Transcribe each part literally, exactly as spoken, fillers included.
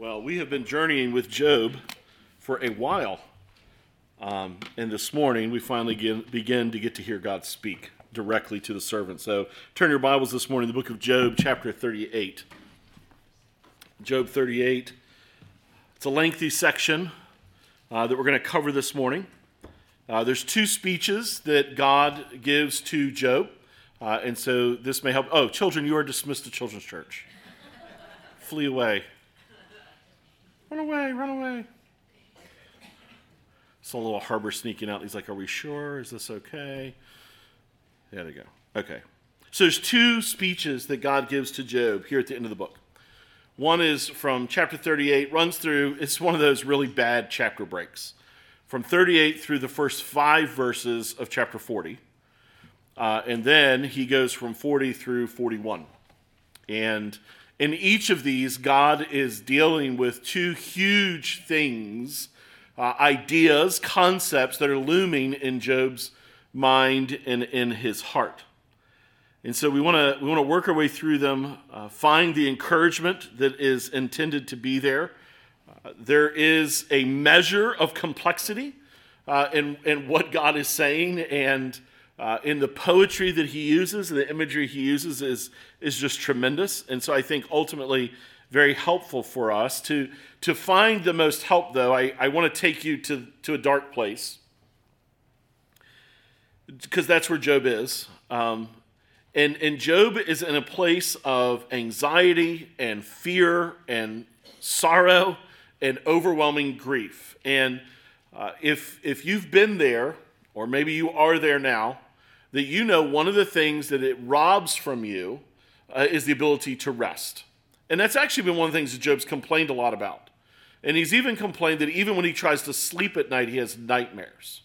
Well, we have been journeying with Job for a while, um, and this morning we finally get, begin to get to hear God speak directly to the servant. So turn your Bibles this morning to the book of Job, chapter thirty-eight. Job thirty-eight, it's a lengthy section uh, that we're going to cover this morning. Uh, there's two speeches that God gives to Job, uh, and so this may help. Oh, children, you are dismissed to Children's Church. Flee away. Run away, run away. Saw a little Harbor sneaking out. He's like, are we sure? Is this okay? There they go. Okay. So there's two speeches that God gives to Job here at the end of the book. One is from chapter thirty-eight, runs through, it's one of those really bad chapter breaks. From thirty-eight through the first five verses of chapter forty. Uh, and then he goes from forty through forty-one. And in each of these, God is dealing with two huge things, uh, ideas, concepts that are looming in Job's mind and in his heart. And so we want to we want to work our way through them, uh, find the encouragement that is intended to be there. Uh, there is a measure of complexity uh, in, in what God is saying, and Uh, in the poetry that he uses, the imagery he uses is is just tremendous. And so I think ultimately very helpful for us. To to find the most help, though, I, I want to take you to, to a dark place, because that's where Job is. Um, and, and Job is in a place of anxiety and fear and sorrow and overwhelming grief. And uh, if if you've been there, or maybe you are there now, that you know one of the things that it robs from you uh, is the ability to rest. And that's actually been one of the things that Job's complained a lot about. And he's even complained that even when he tries to sleep at night, he has nightmares.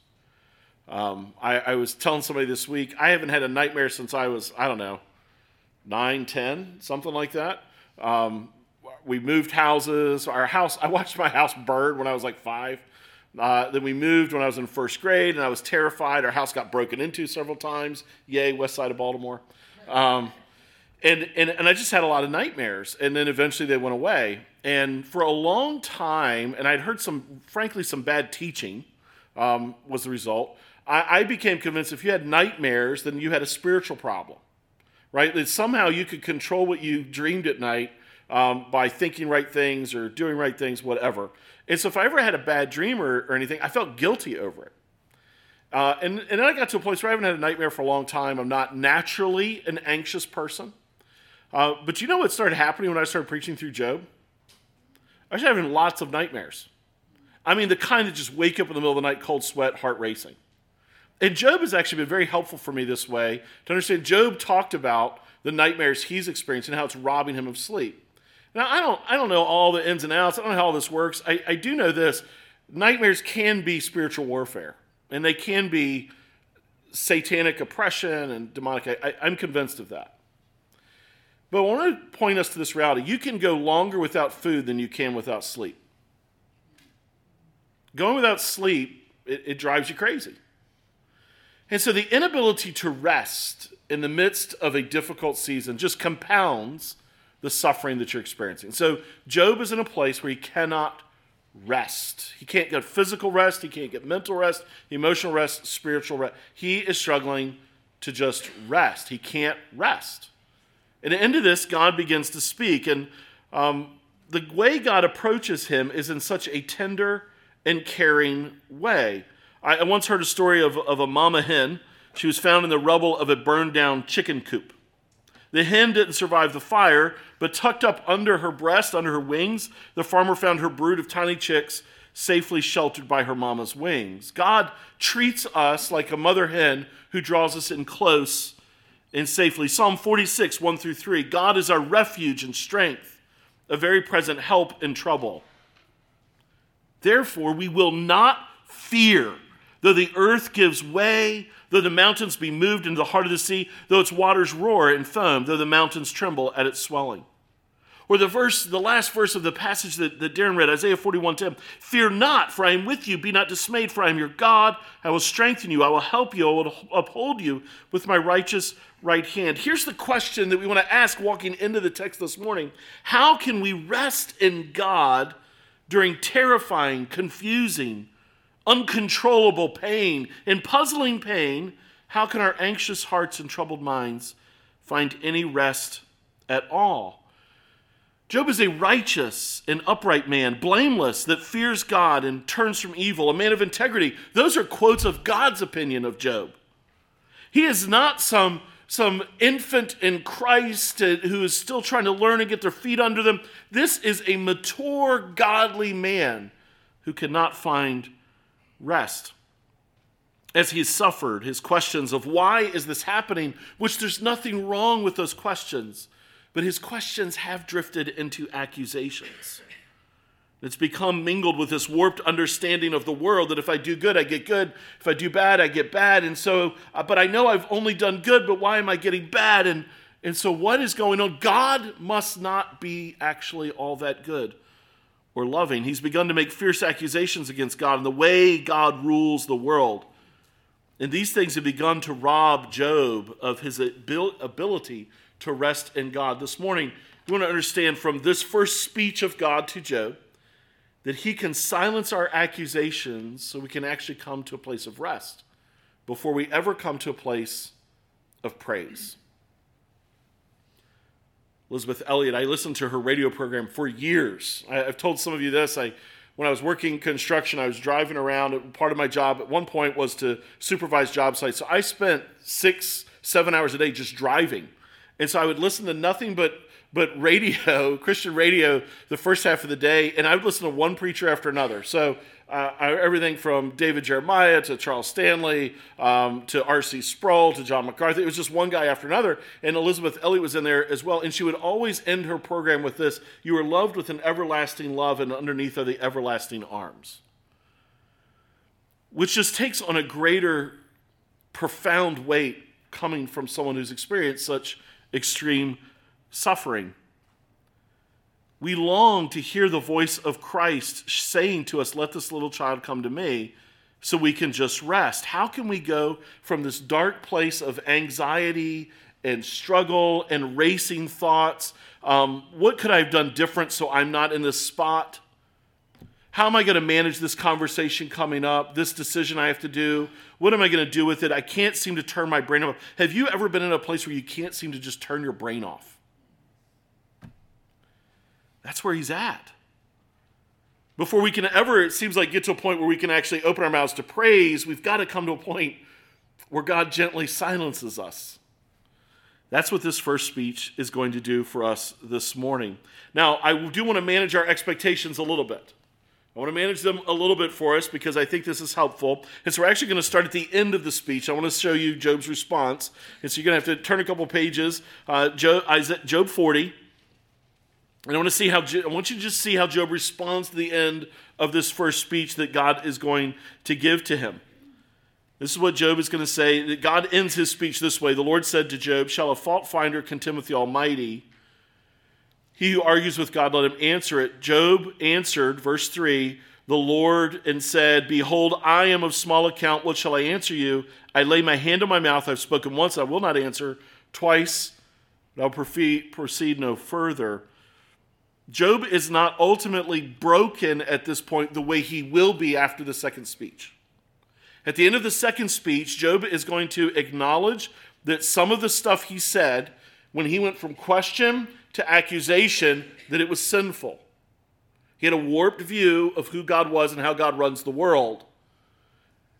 Um, I, I was telling somebody this week, I haven't had a nightmare since I was, I don't know, nine, ten, something like that. Um, we moved houses. Our house, I watched my house burn when I was like five. Uh, then we moved when I was in first grade, and I was terrified. Our house got broken into several times. Yay, west side of Baltimore. Um, and, and and I just had a lot of nightmares, and then eventually they went away. And for a long time, and I'd heard some, frankly, some bad teaching um, was the result. I, I became convinced if you had nightmares, then you had a spiritual problem, right? That somehow you could control what you dreamed at night um, by thinking right things or doing right things, whatever. And so if I ever had a bad dream or, or anything, I felt guilty over it. Uh, and, and then I got to a place where I haven't had a nightmare for a long time. I'm not naturally an anxious person. Uh, but you know what started happening when I started preaching through Job? I started having lots of nightmares. I mean, the kind that just wake up in the middle of the night, cold sweat, heart racing. And Job has actually been very helpful for me this way to understand. Job talked about the nightmares he's experiencing and how it's robbing him of sleep. Now, I don't I don't know all the ins and outs. I don't know how all this works. I, I do know this. Nightmares can be spiritual warfare, and they can be satanic oppression and demonic. I, I'm convinced of that. But I want to point us to this reality. You can go longer without food than you can without sleep. Going without sleep, it, it drives you crazy. And so the inability to rest in the midst of a difficult season just compounds the suffering that you're experiencing. So Job is in a place where he cannot rest. He can't get physical rest. He can't get mental rest, emotional rest, spiritual rest. He is struggling to just rest. He can't rest. And at the end of this, God begins to speak. And um, the way God approaches him is in such a tender and caring way. I, I once heard a story of, of a mama hen. She was found in the rubble of a burned-down chicken coop. The hen didn't survive the fire, but tucked up under her breast, under her wings, the farmer found her brood of tiny chicks safely sheltered by her mama's wings. God treats us like a mother hen who draws us in close and safely. Psalm forty-six, one through three, God is our refuge and strength, a very present help in trouble. Therefore, we will not fear, though the earth gives way, though the mountains be moved into the heart of the sea, though its waters roar and foam, though the mountains tremble at its swelling. Or the verse, the last verse of the passage that, that Darren read, Isaiah forty-one ten. Fear not, for I am with you. Be not dismayed, for I am your God. I will strengthen you. I will help you. I will uphold you with my righteous right hand. Here's the question that we want to ask walking into the text this morning. How can we rest in God during terrifying, confusing, uncontrollable pain? In puzzling pain, how can our anxious hearts and troubled minds find any rest at all? Job is a righteous and upright man, blameless, that fears God and turns from evil, a man of integrity. Those are quotes of God's opinion of Job. He is not some, some infant in Christ who is still trying to learn and get their feet under them. This is a mature, godly man who cannot find rest. As he suffered, his questions of why is this happening, which there's nothing wrong with those questions, but his questions have drifted into accusations. It's become mingled with this warped understanding of the world that if I do good, I get good. If I do bad, I get bad. And so, but I know I've only done good, but why am I getting bad? And, and so what is going on? God must not be actually all that good or loving. He's begun to make fierce accusations against God and the way God rules the world. And these things have begun to rob Job of his abil- ability to rest in God. This morning, we want to understand from this first speech of God to Job, that he can silence our accusations so we can actually come to a place of rest before we ever come to a place of praise. Elizabeth Elliott, I listened to her radio program for years. I, I've told some of you this. I, when I was working construction, I was driving around. Part of my job at one point was to supervise job sites. So I spent six, seven hours a day just driving. And so I would listen to nothing but But radio, Christian radio, the first half of the day, and I would listen to one preacher after another. So uh, I, everything from David Jeremiah to Charles Stanley um, to R C Sproul to John MacArthur. It was just one guy after another. And Elizabeth Elliott was in there as well. And she would always end her program with this: you are loved with an everlasting love, and underneath are the everlasting arms. Which just takes on a greater, profound weight coming from someone who's experienced such extreme suffering. We long to hear the voice of Christ saying to us, let this little child come to me, so we can just rest. How can we go from this dark place of anxiety and struggle and racing thoughts? Um, what could I have done different so I'm not in this spot? How am I going to manage this conversation coming up, this decision I have to do? What am I going to do with it? I can't seem to turn my brain off. Have you ever been in a place where you can't seem to just turn your brain off? That's where he's at. Before we can ever, it seems like, get to a point where we can actually open our mouths to praise, we've got to come to a point where God gently silences us. That's what this first speech is going to do for us this morning. Now, I do want to manage our expectations a little bit. I want to manage them a little bit for us because I think this is helpful. And so we're actually going to start at the end of the speech. I want to show you Job's response. And so you're going to have to turn a couple pages. Uh, Job, Job forty. And I want to see how I want you to just see how Job responds to the end of this first speech that God is going to give to him. This is what Job is going to say. That God ends his speech this way. The Lord said to Job, shall a fault finder contend with the Almighty? He who argues with God, let him answer it. Job answered, verse three, the Lord and said, behold, I am of small account. What shall I answer you? I lay my hand on my mouth. I've spoken once. I will not answer twice. But I'll proceed no further. Job is not ultimately broken at this point the way he will be after the second speech. At the end of the second speech, Job is going to acknowledge that some of the stuff he said when he went from question to accusation, that it was sinful. He had a warped view of who God was and how God runs the world.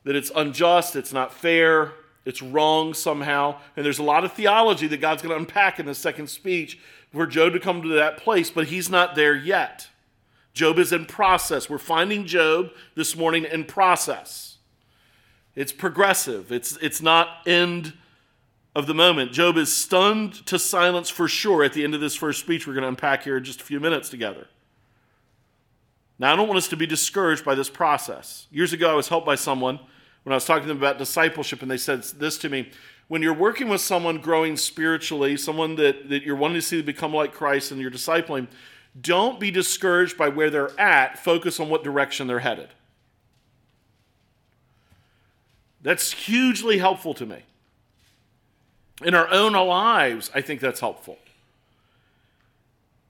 That it's unjust, it's not fair, it's wrong somehow. And there's a lot of theology that God's going to unpack in the second speech for Job to come to that place, but he's not there yet. Job is in process. We're finding Job this morning in process. It's progressive. It's, it's not end of the moment. Job is stunned to silence for sure at the end of this first speech we're going to unpack here in just a few minutes together. Now, I don't want us to be discouraged by this process. Years ago, I was helped by someone when I was talking to them about discipleship, and they said this to me: when you're working with someone growing spiritually, someone that, that you're wanting to see become like Christ and you're discipling, don't be discouraged by where they're at. Focus on what direction they're headed. That's hugely helpful to me. in our own lives, I think that's helpful.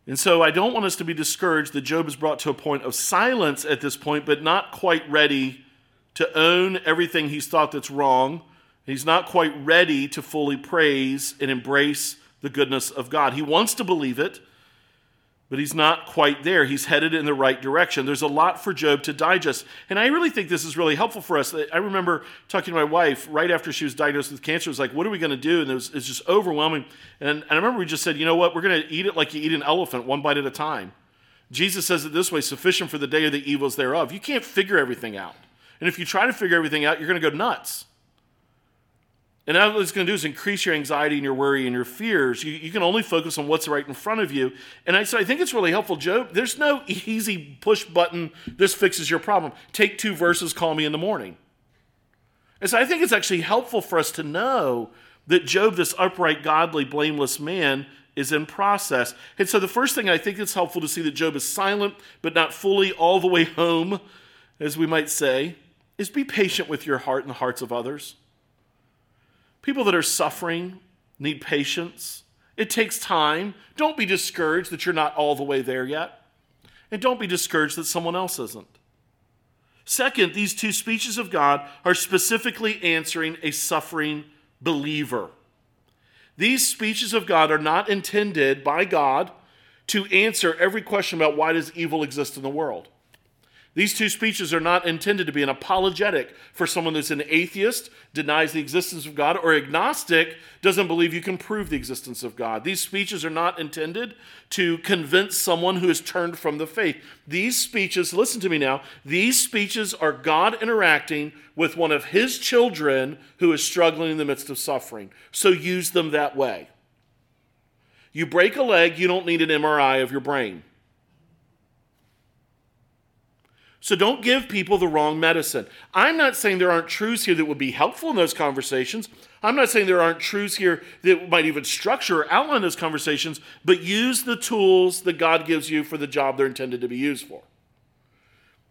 And so I don't want us to be discouraged that Job is brought to a point of silence at this point, but not quite ready to own everything he's thought that's wrong. He's not quite ready to fully praise and embrace the goodness of God. He wants to believe it, but he's not quite there. He's headed in the right direction. There's a lot for Job to digest. And I really think this is really helpful for us. I remember talking to my wife right after she was diagnosed with cancer. It was like, what are we going to do? And it was, it was just overwhelming. And, and I remember we just said, you know what? We're going to eat it like you eat an elephant, one bite at a time. Jesus says it this way, sufficient for the day of the evils thereof. You can't figure everything out. And if you try to figure everything out, you're going to go nuts. And all it's going to do is increase your anxiety and your worry and your fears. You, you can only focus on what's right in front of you. And I, so I think it's really helpful, Job. There's no easy push button, this fixes your problem. Take two verses, call me in the morning. And so I think it's actually helpful for us to know that Job, this upright, godly, blameless man, is in process. And so the first thing I think it's helpful to see that Job is silent, but not fully all the way home, as we might say, is be patient with your heart and the hearts of others. People that are suffering need patience. It takes time. Don't be discouraged that you're not all the way there yet. And don't be discouraged that someone else isn't. Second, these two speeches of God are specifically answering a suffering believer. These speeches of God are not intended by God to answer every question about why does evil exist in the world. These two speeches are not intended to be an apologetic for someone that's an atheist, denies the existence of God, or agnostic, doesn't believe you can prove the existence of God. These speeches are not intended to convince someone who has turned from the faith. These speeches, listen to me now, these speeches are God interacting with one of his children who is struggling in the midst of suffering. So use them that way. You break a leg, you don't need an M R I of your brain. So don't give people the wrong medicine. I'm not saying there aren't truths here that would be helpful in those conversations. I'm not saying there aren't truths here that might even structure or outline those conversations, but use the tools that God gives you for the job they're intended to be used for.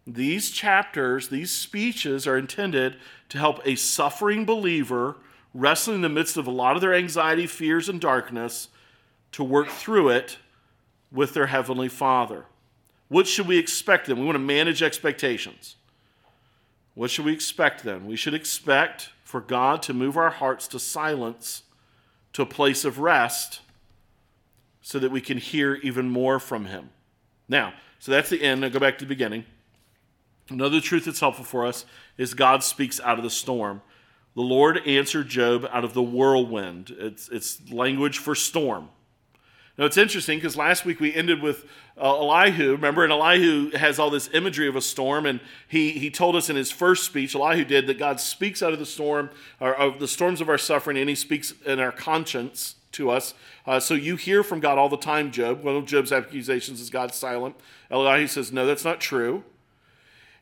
These chapters, these speeches are intended to help a suffering believer wrestling in the midst of a lot of their anxiety, fears, and darkness to work through it with their Heavenly Father. What should we expect then? We want to manage expectations. What should we expect then? We should expect for God to move our hearts to silence, to a place of rest, so that we can hear even more from him. Now, so that's the end. I'll go back to the beginning. Another truth that's helpful for us is God speaks out of the storm. The Lord answered Job out of the whirlwind. It's, it's language for storm. Now, it's interesting because last week we ended with uh, Elihu, remember? And Elihu has all this imagery of a storm, and he, he told us in his first speech, Elihu did, that God speaks out of the storm, or of the storms of our suffering, and he speaks in our conscience to us. Uh, so you hear from God all the time, Job. One of Job's accusations is God's silent. Elihu says, no, that's not true.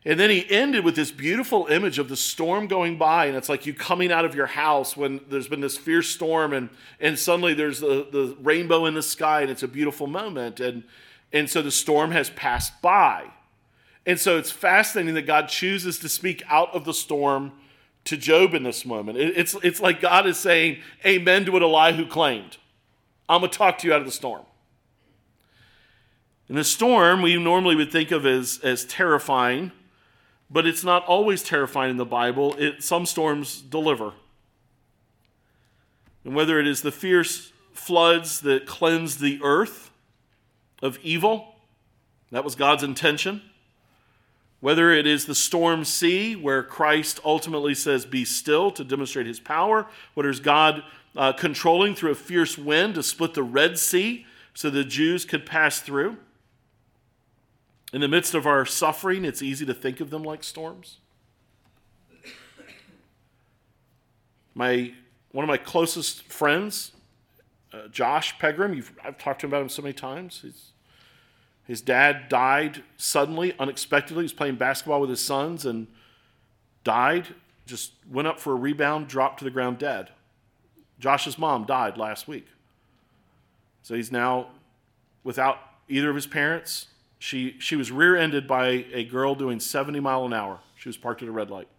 And then he ended with this beautiful image of the storm going by, and it's like you coming out of your house when there's been this fierce storm, and, and suddenly there's the, the rainbow in the sky, and it's a beautiful moment. And, and so the storm has passed by. And so it's fascinating that God chooses to speak out of the storm to Job in this moment. It, it's, it's like God is saying, amen to what Elihu claimed. I'm going to talk to you out of the storm. And the storm we normally would think of as, as terrifying, but it's not always terrifying in the Bible. It, some storms deliver. And whether it is the fierce floods that cleanse the earth of evil, that was God's intention. Whether it is the storm sea where Christ ultimately says, be still to demonstrate his power. Whether it's God uh, controlling through a fierce wind to split the Red Sea so the Jews could pass through. In the midst of our suffering, it's easy to think of them like storms. My one of my closest friends, uh, Josh Pegram, you've, I've talked to him about him so many times. He's, his dad died suddenly, unexpectedly. He was playing basketball with his sons and died, just went up for a rebound, dropped to the ground dead. Josh's mom died last week. So he's now without either of his parents. She she was rear-ended by a girl doing seventy miles an hour. She was parked at a red light.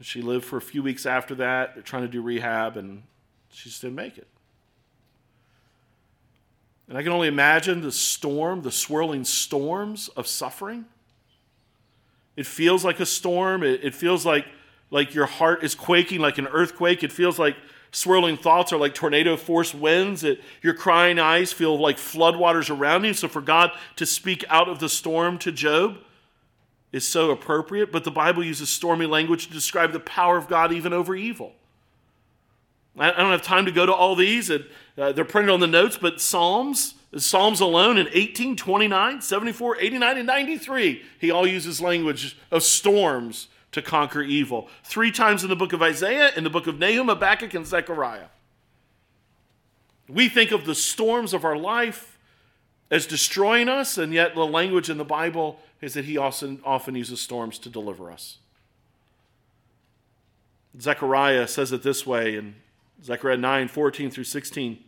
She lived for a few weeks after that. They're trying to do rehab, and She just didn't make it. And I can only imagine the storm, the swirling storms of suffering. It feels like a storm. It, it feels like, like your heart is quaking like an earthquake. It feels like swirling thoughts are like tornado-force winds. It, your crying eyes feel like floodwaters around you. So for God to speak out of the storm to Job is so appropriate. But the Bible uses stormy language to describe the power of God even over evil. I don't have time to go to all these. And, uh, they're printed on the notes, but Psalms, Psalms alone in eighteen, twenty-nine, seventy-four, eighty-nine, and ninety-three, he all uses language of storms to conquer evil. Three times in the book of Isaiah, in the book of Nahum, Habakkuk, and Zechariah. We think of the storms of our life as destroying us, and yet the language in the Bible is that he also often uses storms to deliver us. Zechariah says it this way in Zechariah nine, fourteen through sixteen.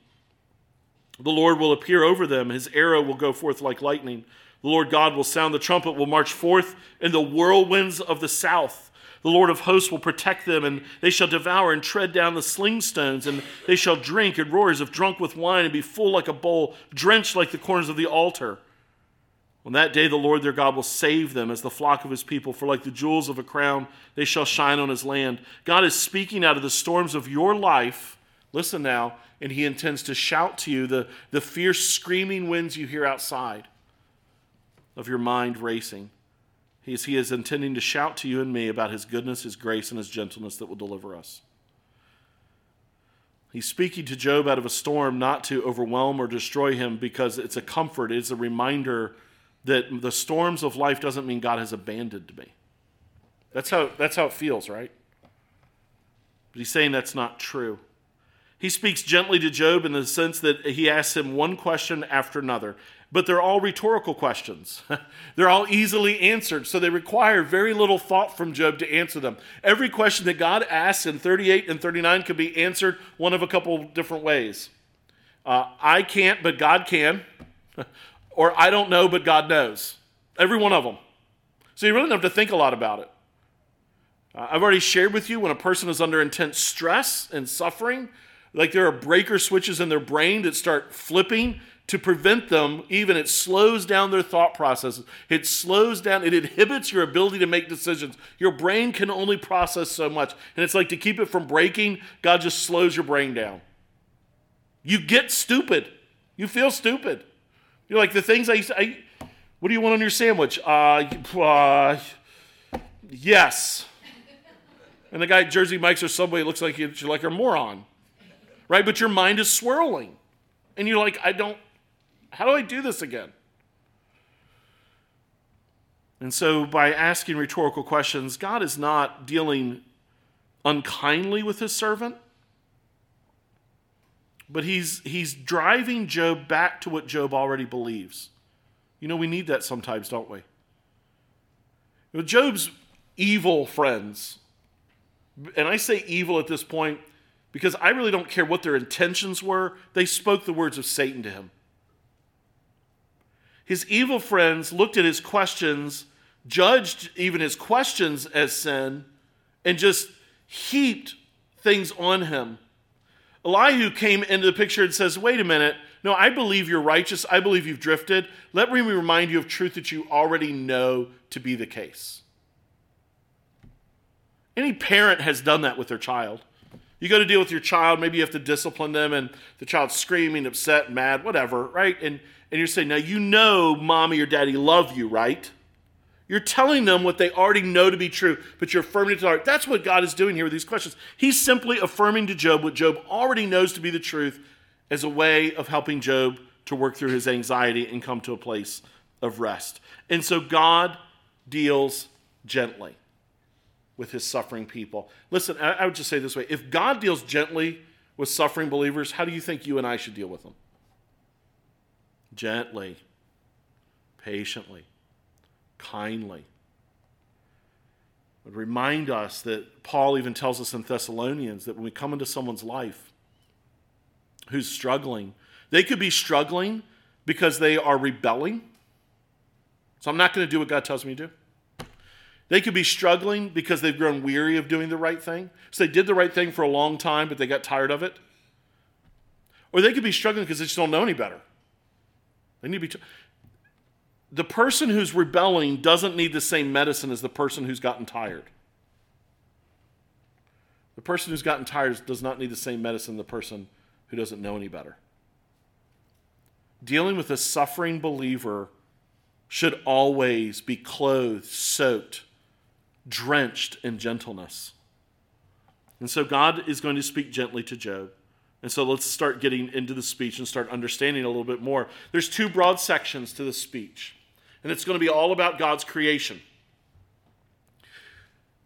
The Lord will appear over them. His arrow will go forth like lightning. The Lord God will sound the trumpet, will march forth in the whirlwinds of the south. The Lord of hosts will protect them, and they shall devour and tread down the slingstones, and they shall drink in roars of drunk with wine and be full like a bowl, drenched like the corners of the altar. On that day, the Lord their God will save them as the flock of his people, for like the jewels of a crown, they shall shine on his land. God is speaking out of the storms of your life. Listen now, and he intends to shout to you the, the fierce screaming winds you hear outside of your mind racing. He is, he is intending to shout to you and me about his goodness, his grace, and his gentleness that will deliver us. He's speaking to Job out of a storm not to overwhelm or destroy him, because it's a comfort, it's a reminder that the storms of life doesn't mean God has abandoned me. That's how, that's how it feels, right? But he's saying that's not true. He speaks gently to Job in the sense that he asks him one question after another. But they're all rhetorical questions. They're all easily answered, so they require very little thought from Job to answer them. Every question that God asks in thirty-eight and thirty-nine can be answered one of a couple different ways. Uh, I can't, but God can. Or I don't know, but God knows. Every one of them. So you really don't have to think a lot about it. Uh, I've already shared with you when a person is under intense stress and suffering, like there are breaker switches in their brain that start flipping to prevent them. Even it slows down their thought processes. It slows down, it inhibits your ability to make decisions. Your brain can only process so much. And it's like to keep it from breaking, God just slows your brain down. You get stupid. You feel stupid. You're like, the things I used to, I, what do you want on your sandwich? Uh, uh, yes. And the guy at Jersey Mike's or Subway looks like you, you're like a moron, right? But your mind is swirling. And you're like, I don't, how do I do this again? And so by asking rhetorical questions, God is not dealing unkindly with his servant. But he's he's driving Job back to what Job already believes. You know, we need that sometimes, don't we? You know, Job's evil friends, and I say evil at this point because I really don't care what their intentions were. They spoke the words of Satan to him. His evil friends looked at his questions, judged even his questions as sin, and just heaped things on him. Elihu came into the picture and says, wait a minute, no, I believe you're righteous. I believe you've drifted. Let me remind you of truth that you already know to be the case. Any parent has done that with their child. You go to deal with your child, maybe you have to discipline them, and the child's screaming, upset, mad, whatever, right? And, and you're saying, now you know mommy or daddy love you, right? You're telling them what they already know to be true, but you're affirming it to the heart. That's what God is doing here with these questions. He's simply affirming to Job what Job already knows to be the truth as a way of helping Job to work through his anxiety and come to a place of rest. And so God deals gently with his suffering people. Listen, I would just say this way. If God deals gently with suffering believers, how do you think you and I should deal with them? Gently, patiently, kindly. It would remind us that Paul even tells us in Thessalonians that when we come into someone's life who's struggling, they could be struggling because they are rebelling. So I'm not going to do what God tells me to do. They could be struggling because they've grown weary of doing the right thing. So they did the right thing for a long time, but they got tired of it. Or they could be struggling because they just don't know any better. They need to be. T- the person who's rebelling doesn't need the same medicine as the person who's gotten tired. The person who's gotten tired does not need the same medicine as the person who doesn't know any better. Dealing with a suffering believer should always be clothed, soaked, drenched in gentleness. And so God is going to speak gently to Job. And so let's start getting into the speech and start understanding a little bit more. There's two broad sections to the speech. And it's going to be all about God's creation.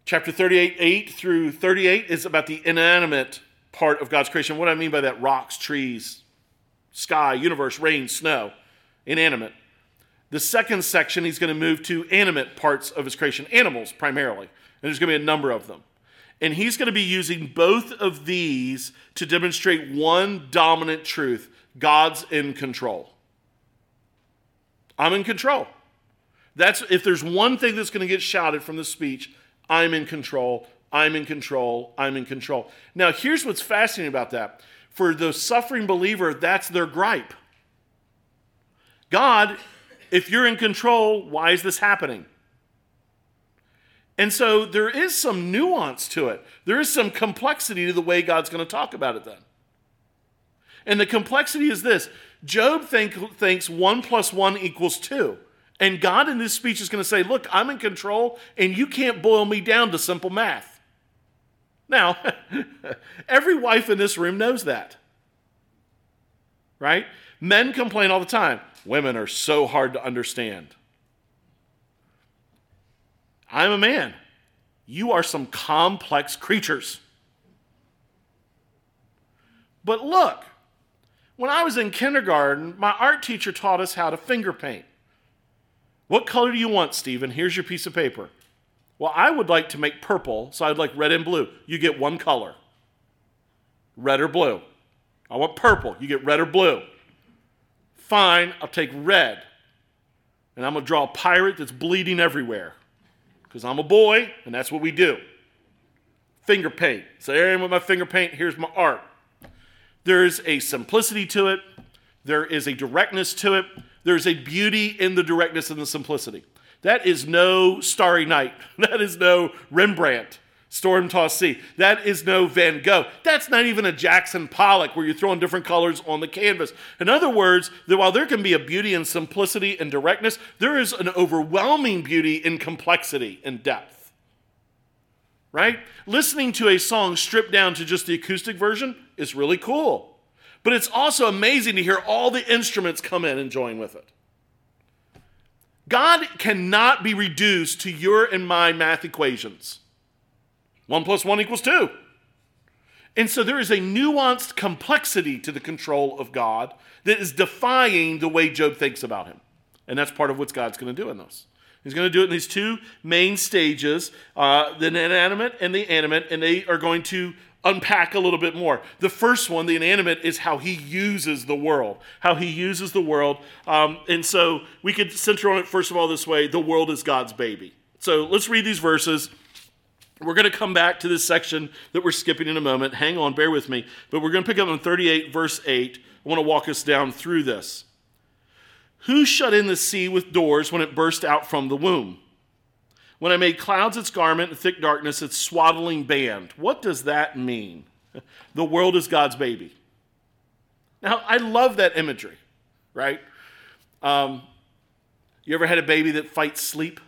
Chapter thirty-eight, eight through thirty-eight is about the inanimate part of God's creation. What do I mean by that? Rocks, trees, sky, universe, rain, snow, inanimate. The second section, he's going to move to animate parts of his creation, animals primarily. And there's going to be a number of them. And he's going to be using both of these to demonstrate one dominant truth. God's in control. I'm in control. That's, if there's one thing that's going to get shouted from the speech, I'm in control, I'm in control, I'm in control. Now, here's what's fascinating about that. For the suffering believer, that's their gripe. God, if you're in control, why is this happening? And so there is some nuance to it. There is some complexity to the way God's going to talk about it then. And the complexity is this. Job think, thinks one plus one equals two. And God in this speech is going to say, look, I'm in control, and you can't boil me down to simple math. Now, every wife in this room knows that. Right? Men complain all the time. Women are so hard to understand. I'm a man. You are some complex creatures. But look, when I was in kindergarten, my art teacher taught us how to finger paint. What color do you want, Stephen? Here's your piece of paper. Well, I would like to make purple, so I'd like red and blue. You get one color. Red or blue. I want purple. You get red or blue. Fine, I'll take red. And I'm going to draw a pirate that's bleeding everywhere. Because I'm a boy, and that's what we do. Finger paint. So there I am with my finger paint. Here's my art. There is a simplicity to it. There is a directness to it. There is a beauty in the directness and the simplicity. That is no Starry Night. That is no Rembrandt, Storm-Tossed Sea. That is no Van Gogh. That's not even a Jackson Pollock where you're throwing different colors on the canvas. In other words, while there can be a beauty in simplicity and directness, there is an overwhelming beauty in complexity and depth. Right? Listening to a song stripped down to just the acoustic version is really cool. But it's also amazing to hear all the instruments come in and join with it. God cannot be reduced to your and my math equations. One plus one equals two. And so there is a nuanced complexity to the control of God that is defying the way Job thinks about him. And that's part of what God's going to do in this. He's going to do it in these two main stages, uh, the inanimate and the animate, and they are going to unpack a little bit more. The first one, the inanimate, is how he uses the world, how he uses the world. Um, and so we could center on it, first of all, this way: the world is God's baby. So let's read these verses. We're going to come back to this section that we're skipping in a moment. Hang on, bear with me. But we're going to pick up on thirty-eight, verse eight. I want to walk us down through this. Who shut in the sea with doors when it burst out from the womb? When I made clouds its garment and thick darkness its swaddling band. What does that mean? The world is God's baby. Now, I love that imagery, right? Um, you ever had a baby that fights sleep?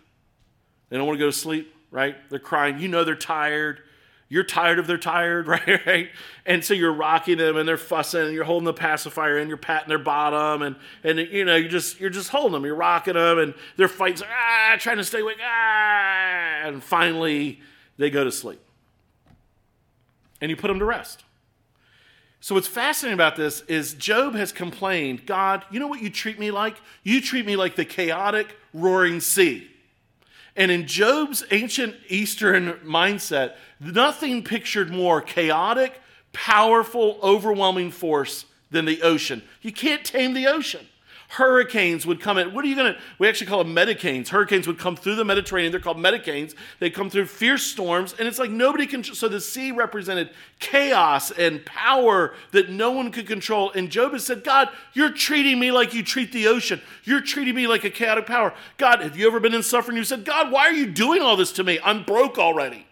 They don't want to go to sleep. Right? They're crying. You know they're tired. You're tired of they're tired, right? right? And so you're rocking them and they're fussing and you're holding the pacifier and you're patting their bottom and, and you know, you're just, you're just holding them. You're rocking them and they're fighting, ah, trying to stay awake, ah, and finally they go to sleep. And you put them to rest. So what's fascinating about this is Job has complained, God, you know what you treat me like? You treat me like the chaotic, roaring sea. And in Job's ancient Eastern mindset, nothing pictured more chaotic, powerful, overwhelming force than the ocean. You can't tame the ocean. Hurricanes would come in. What are you going to, we actually call them medicanes. Hurricanes would come through the Mediterranean. They're called medicanes. They come through fierce storms, and it's like nobody can, so the sea represented chaos and power that no one could control. And Job has said, God, you're treating me like you treat the ocean. You're treating me like a chaotic power. God, have you ever been in suffering? You said, God, why are you doing all this to me? I'm broke already.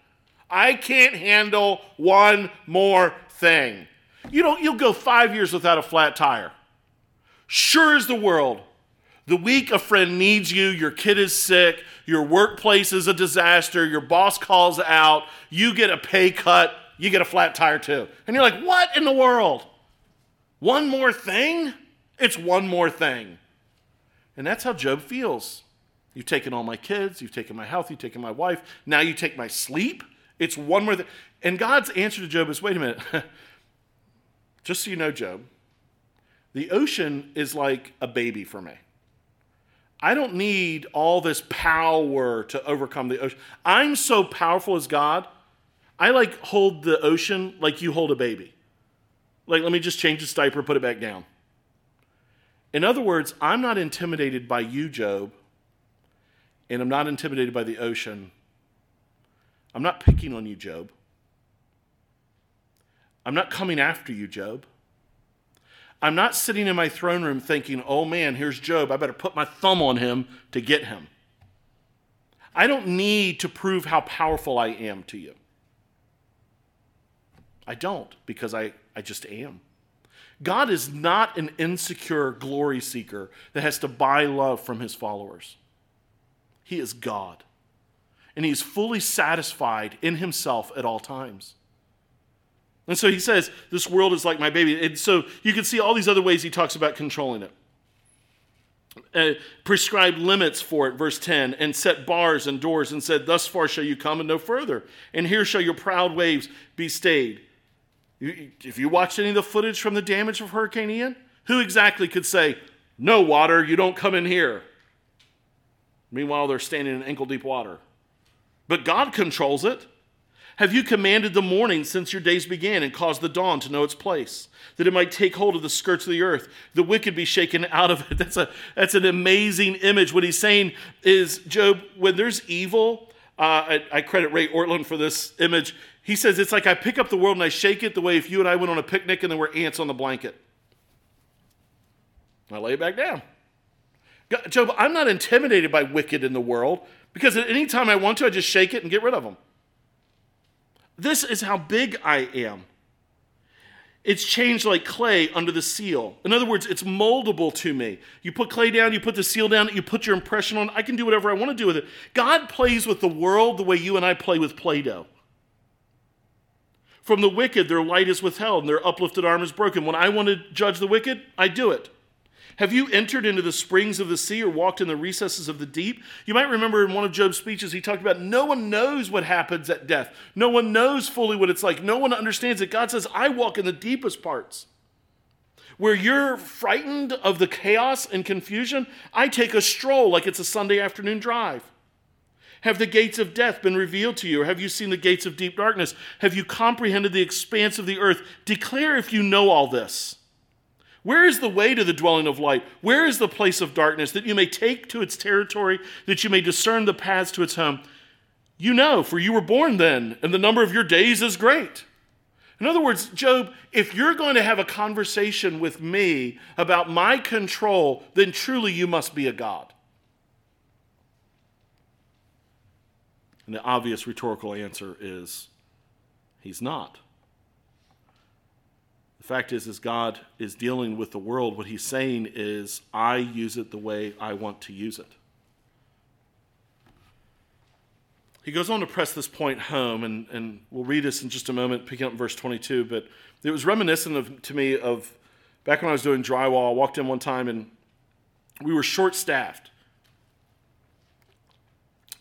I can't handle one more thing. You don't, you'll go five years without a flat tire. Sure as the world. The week a friend needs you, your kid is sick, your workplace is a disaster, your boss calls out, you get a pay cut, you get a flat tire too. And you're like, what in the world? One more thing? It's one more thing. And that's how Job feels. You've taken all my kids, you've taken my health, you've taken my wife, now you take my sleep? It's one more thing. And God's answer to Job is, wait a minute. Just so you know, Job, the ocean is like a baby for me. I don't need all this power to overcome the ocean. I'm so powerful as God, I like hold the ocean like you hold a baby. Like, let me just change this diaper, put it back down. In other words, I'm not intimidated by you, Job, and I'm not intimidated by the ocean. I'm not picking on you, Job. I'm not coming after you, Job. I'm not sitting in my throne room thinking, oh man, here's Job. I better put my thumb on him to get him. I don't need to prove how powerful I am to you. I don't, because I, I just am. God is not an insecure glory seeker that has to buy love from his followers. He is God. And he is fully satisfied in himself at all times. And so he says, this world is like my baby. And so you can see all these other ways he talks about controlling it. Uh, prescribe limits for it, verse ten, and set bars and doors, and said, thus far shall you come and no further. And here shall your proud waves be stayed. If you watched any of the footage from the damage of Hurricane Ian, who exactly could say, no water, you don't come in here? Meanwhile, they're standing in ankle-deep water. But God controls it. Have you commanded the morning since your days began, and caused the dawn to know its place, that it might take hold of the skirts of the earth? The wicked be shaken out of it. That's a that's an amazing image. What he's saying is, Job, when there's evil, uh, I, I credit Ray Ortlund for this image. He says it's like I pick up the world and I shake it the way if you and I went on a picnic and there were ants on the blanket. I lay it back down. God, Job, I'm not intimidated by wicked in the world, because at any time I want to, I just shake it and get rid of them. This is how big I am. It's changed like clay under the seal. In other words, it's moldable to me. You put clay down, you put the seal down, you put your impression on. I can do whatever I want to do with it. God plays with the world the way you and I play with Play-Doh. From the wicked, their light is withheld, and their uplifted arm is broken. When I want to judge the wicked, I do it. Have you entered into the springs of the sea, or walked in the recesses of the deep? You might remember in one of Job's speeches, he talked about no one knows what happens at death. No one knows fully what it's like. No one understands it. God says, I walk in the deepest parts. Where you're frightened of the chaos and confusion, I take a stroll like it's a Sunday afternoon drive. Have the gates of death been revealed to you, or have you seen the gates of deep darkness? Have you comprehended the expanse of the earth? Declare if you know all this. Where is the way to the dwelling of light? Where is the place of darkness, that you may take to its territory, that you may discern the paths to its home? You know, for you were born then, and the number of your days is great. In other words, Job, if you're going to have a conversation with me about my control, then truly you must be a God. And the obvious rhetorical answer is, he's not. The fact is, as God is dealing with the world, what he's saying is, I use it the way I want to use it. He goes on to press this point home, and, and we'll read this in just a moment, picking up in verse twenty-two, but it was reminiscent of, to me of back when I was doing drywall. I walked in one time, and we were short-staffed.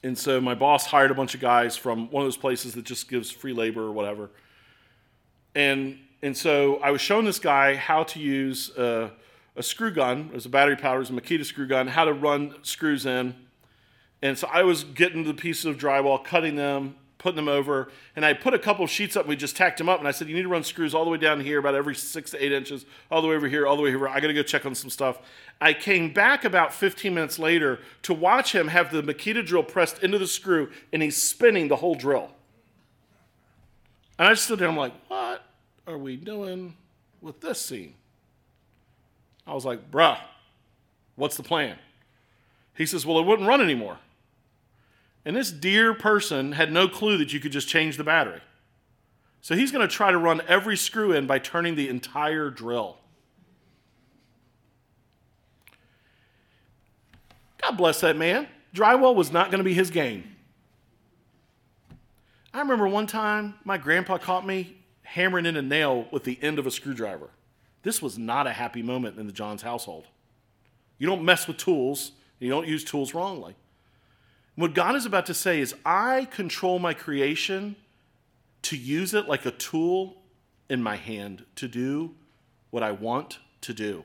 And so my boss hired a bunch of guys from one of those places that just gives free labor or whatever. And... And so I was showing this guy how to use a, a screw gun. It was a battery powder. It was a Makita screw gun, how to run screws in. And so I was getting the pieces of drywall, cutting them, putting them over, and I put a couple sheets up, and we just tacked them up, and I said, you need to run screws all the way down here, about every six to eight inches, all the way over here, all the way over here. I got to go check on some stuff. I came back about fifteen minutes later to watch him have the Makita drill pressed into the screw, and he's spinning the whole drill. And I just stood there, I'm like, what are we doing with this scene? I was like, bruh, what's the plan? He says, well, it wouldn't run anymore. And this dear person had no clue that you could just change the battery. So he's going to try to run every screw in by turning the entire drill. God bless that man. Drywall was not going to be his game. I remember one time my grandpa caught me hammering in a nail with the end of a screwdriver. This was not a happy moment in the Johns household. You don't mess with tools. You don't use tools wrongly. What God is about to say is, I control my creation to use it like a tool in my hand to do what I want to do.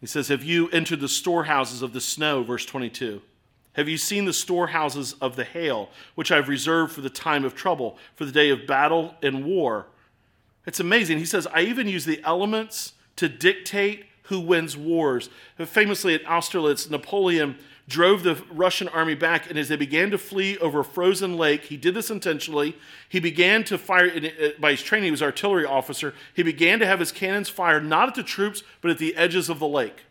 He says, have you entered the storehouses of the snow, verse twenty-two? Have you seen the storehouses of the hail, which I've reserved for the time of trouble, for the day of battle and war? It's amazing. He says, I even use the elements to dictate who wins wars. Famously at Austerlitz, Napoleon drove the Russian army back, and as they began to flee over a frozen lake, he did this intentionally. He began to fire, by his training, he was an artillery officer. He began to have his cannons fired not at the troops, but at the edges of the lake,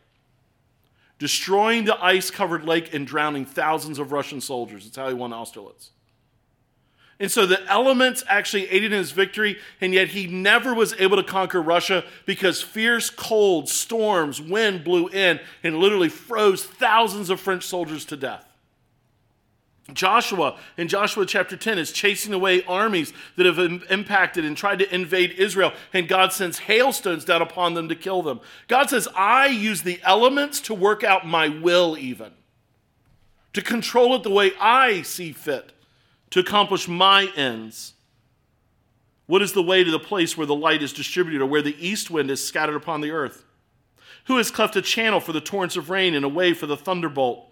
destroying the ice-covered lake and drowning thousands of Russian soldiers. That's how he won Austerlitz. And so the elements actually aided in his victory, and yet he never was able to conquer Russia because fierce cold, storms, wind blew in and literally froze thousands of French soldiers to death. Joshua, in Joshua chapter ten, is chasing away armies that have im- impacted and tried to invade Israel, and God sends hailstones down upon them to kill them. God says, I use the elements to work out my will even, to control it the way I see fit, to accomplish my ends. What is the way to the place where the light is distributed, or where the east wind is scattered upon the earth? Who has cleft a channel for the torrents of rain, and a way for the thunderbolt?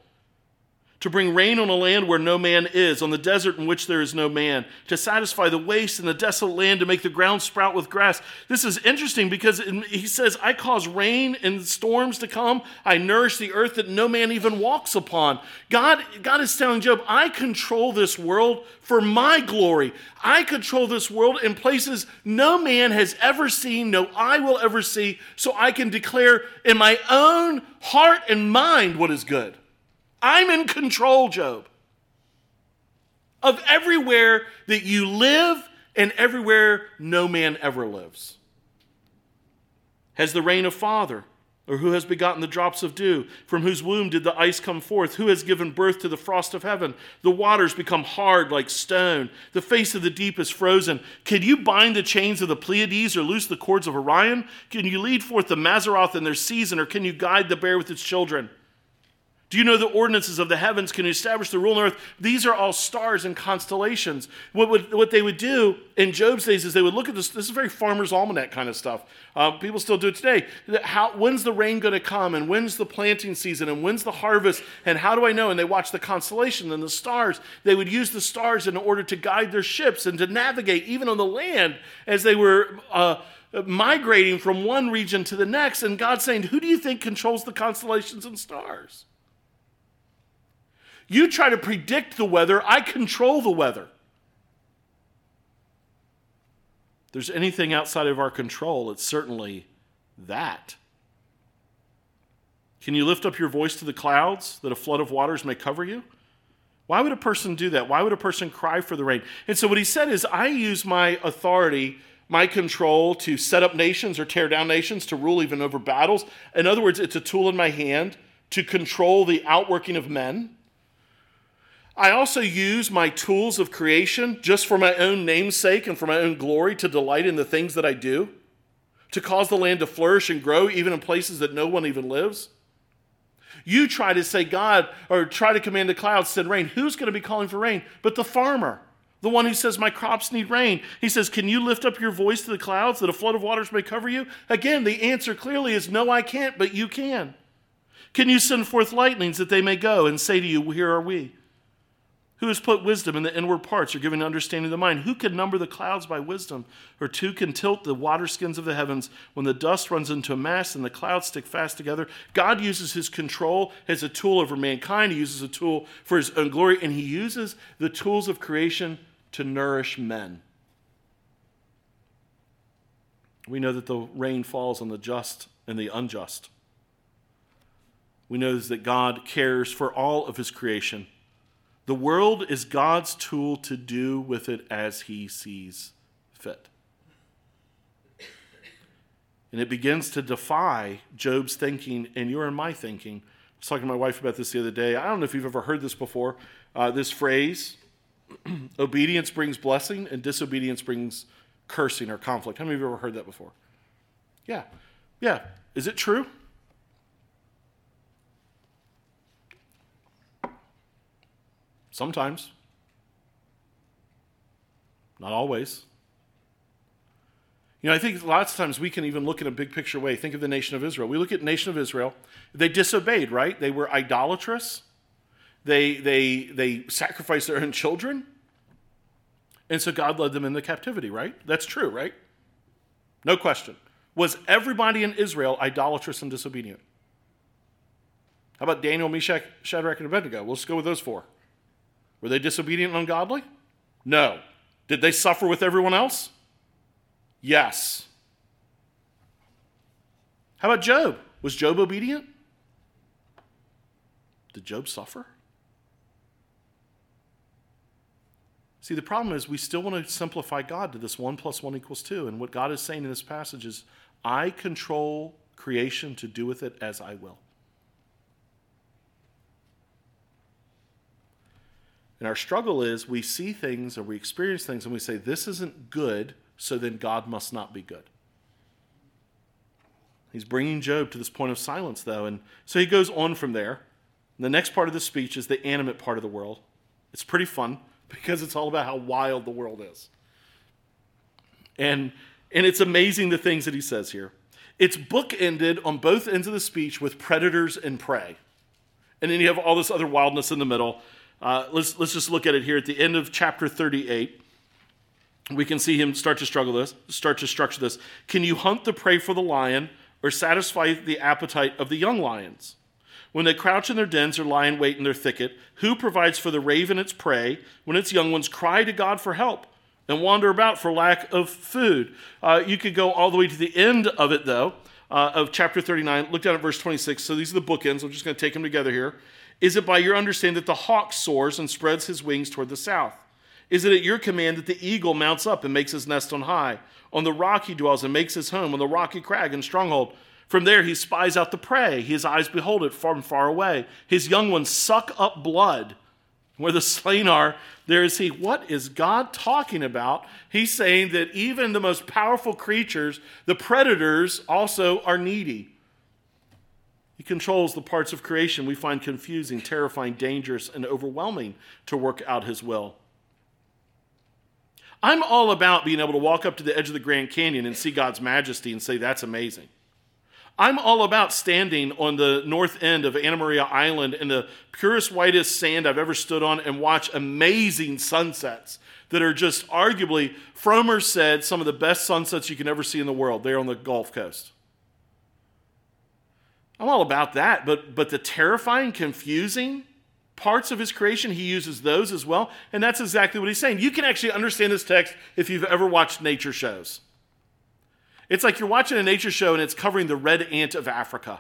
To bring rain on a land where no man is, on the desert in which there is no man, to satisfy the waste and the desolate land, to make the ground sprout with grass. This is interesting because he says, I cause rain and storms to come. I nourish the earth that no man even walks upon. God, God is telling Job, I control this world for my glory. I control this world in places no man has ever seen, no eye will ever see, so I can declare in my own heart and mind what is good. I'm in control, Job, of everywhere that you live and everywhere no man ever lives. Has the rain a father, or who has begotten the drops of dew? From whose womb did the ice come forth? Who has given birth to the frost of heaven? The waters become hard like stone. The face of the deep is frozen. Can you bind the chains of the Pleiades, or loose the cords of Orion? Can you lead forth the Maseroth in their season, or can you guide the bear with its children? Do you know the ordinances of the heavens? Can you establish the rule on earth? These are all stars and constellations. What would, what they would do in Job's days is they would look at this. This is very farmer's almanac kind of stuff. Uh, people still do it today. How, when's the rain going to come? And when's the planting season? And when's the harvest? And how do I know? And they watch the constellation and the stars. They would use the stars in order to guide their ships and to navigate even on the land as they were uh, migrating from one region to the next. And God's saying, who do you think controls the constellations and stars? You try to predict the weather, I control the weather. If there's anything outside of our control, it's certainly that. Can you lift up your voice to the clouds that a flood of waters may cover you? Why would a person do that? Why would a person cry for the rain? And so what he said is, I use my authority, my control, to set up nations or tear down nations, to rule even over battles. In other words, it's a tool in my hand to control the outworking of men. I also use my tools of creation just for my own namesake and for my own glory, to delight in the things that I do, to cause the land to flourish and grow even in places that no one even lives. You try to say God, or try to command the clouds, send rain. Who's going to be calling for rain but the farmer, the one who says my crops need rain? He says, can you lift up your voice to the clouds that a flood of waters may cover you? Again, the answer clearly is no, I can't, but you can. Can you send forth lightnings that they may go and say to you, here are we? Who has put wisdom in the inward parts, or given understanding of the mind? Who can number the clouds by wisdom? Or two can tilt the waterskins of the heavens when the dust runs into a mass and the clouds stick fast together? God uses his control as a tool over mankind. He uses a tool for his own glory, and he uses the tools of creation to nourish men. We know that the rain falls on the just and the unjust. We know that God cares for all of his creation. The world is God's tool to do with it as he sees fit. And it begins to defy Job's thinking and your and my thinking. I was talking to my wife about this the other day. I don't know if you've ever heard this before, uh, this phrase, obedience brings blessing and disobedience brings cursing or conflict. How many of you have ever heard that before? Yeah. Yeah. Is it true? Sometimes. Not always. You know, I think lots of times we can even look in a big picture way. Think of the nation of Israel. We look at the nation of Israel. They disobeyed, right? They were idolatrous. They, they, they sacrificed their own children. And so God led them into captivity, right? That's true, right? No question. Was everybody in Israel idolatrous and disobedient? How about Daniel, Meshach, Shadrach, and Abednego? We'll just go with those four. Were they disobedient and ungodly? No. Did they suffer with everyone else? Yes. How about Job? Was Job obedient? Did Job suffer? See, the problem is we still want to simplify God to this one plus one equals two. And what God is saying in this passage is, I control creation to do with it as I will. And our struggle is we see things or we experience things and we say, this isn't good, so then God must not be good. He's bringing Job to this point of silence, though. And so he goes on from there. And the next part of the speech is the animate part of the world. It's pretty fun because it's all about how wild the world is. And, and it's amazing the things that he says here. It's bookended on both ends of the speech with predators and prey. And then you have all this other wildness in the middle. Uh, let's let's just look at it here at the end of chapter thirty-eight. We can see him start to struggle this, start to structure this. Can you hunt the prey for the lion, or satisfy the appetite of the young lions? When they crouch in their dens or lie in wait in their thicket, who provides for the raven its prey when its young ones cry to God for help and wander about for lack of food? Uh, you could go all the way to the end of it, though, uh, of chapter thirty-nine. Look down at verse twenty-six. So these are the bookends. I'm just going to take them together here. Is it by your understanding that the hawk soars and spreads his wings toward the south? Is it at your command that the eagle mounts up and makes his nest on high? On the rock he dwells and makes his home, on the rocky crag and stronghold. From there he spies out the prey. His eyes behold it from far away. His young ones suck up blood. Where the slain are, there is he. What is God talking about? He's saying that even the most powerful creatures, the predators, also are needy. He controls the parts of creation we find confusing, terrifying, dangerous, and overwhelming to work out his will. I'm all about being able to walk up to the edge of the Grand Canyon and see God's majesty and say, that's amazing. I'm all about standing on the north end of Anna Maria Island in the purest, whitest sand I've ever stood on and watch amazing sunsets that are just arguably, Frommer said, some of the best sunsets you can ever see in the world. They're on the Gulf Coast. I'm all about that, but but the terrifying, confusing parts of his creation, he uses those as well, and that's exactly what he's saying. You can actually understand this text if you've ever watched nature shows. It's like you're watching a nature show and it's covering the red ant of Africa,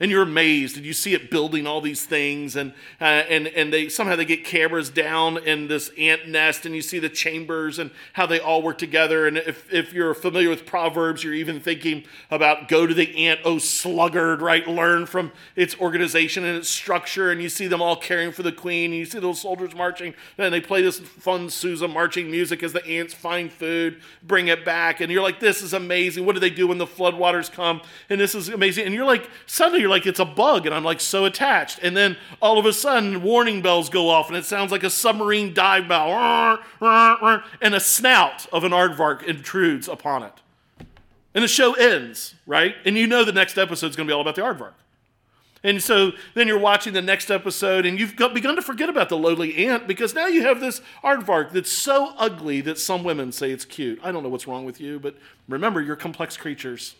and you're amazed, and you see it building all these things, and uh, and and they somehow they get cameras down in this ant nest, and you see the chambers and how they all work together. And if, if you're familiar with Proverbs, you're even thinking about go to the ant, oh sluggard, right? Learn from its organization and its structure, and you see them all caring for the queen, and you see those soldiers marching, and they play this fun Sousa marching music as the ants find food, bring it back, and you're like, this is amazing. What do they do when the floodwaters come? And this is amazing. And you're like, suddenly you're like, it's a bug, and I'm like so attached. And then all of a sudden, warning bells go off, and it sounds like a submarine dive bell, and a snout of an aardvark intrudes upon it. And the show ends, right? And you know the next episode's going to be all about the aardvark. And so then you're watching the next episode and you've got, begun to forget about the lowly ant because now you have this aardvark that's so ugly that some women say it's cute. I don't know what's wrong with you, but remember, you're complex creatures.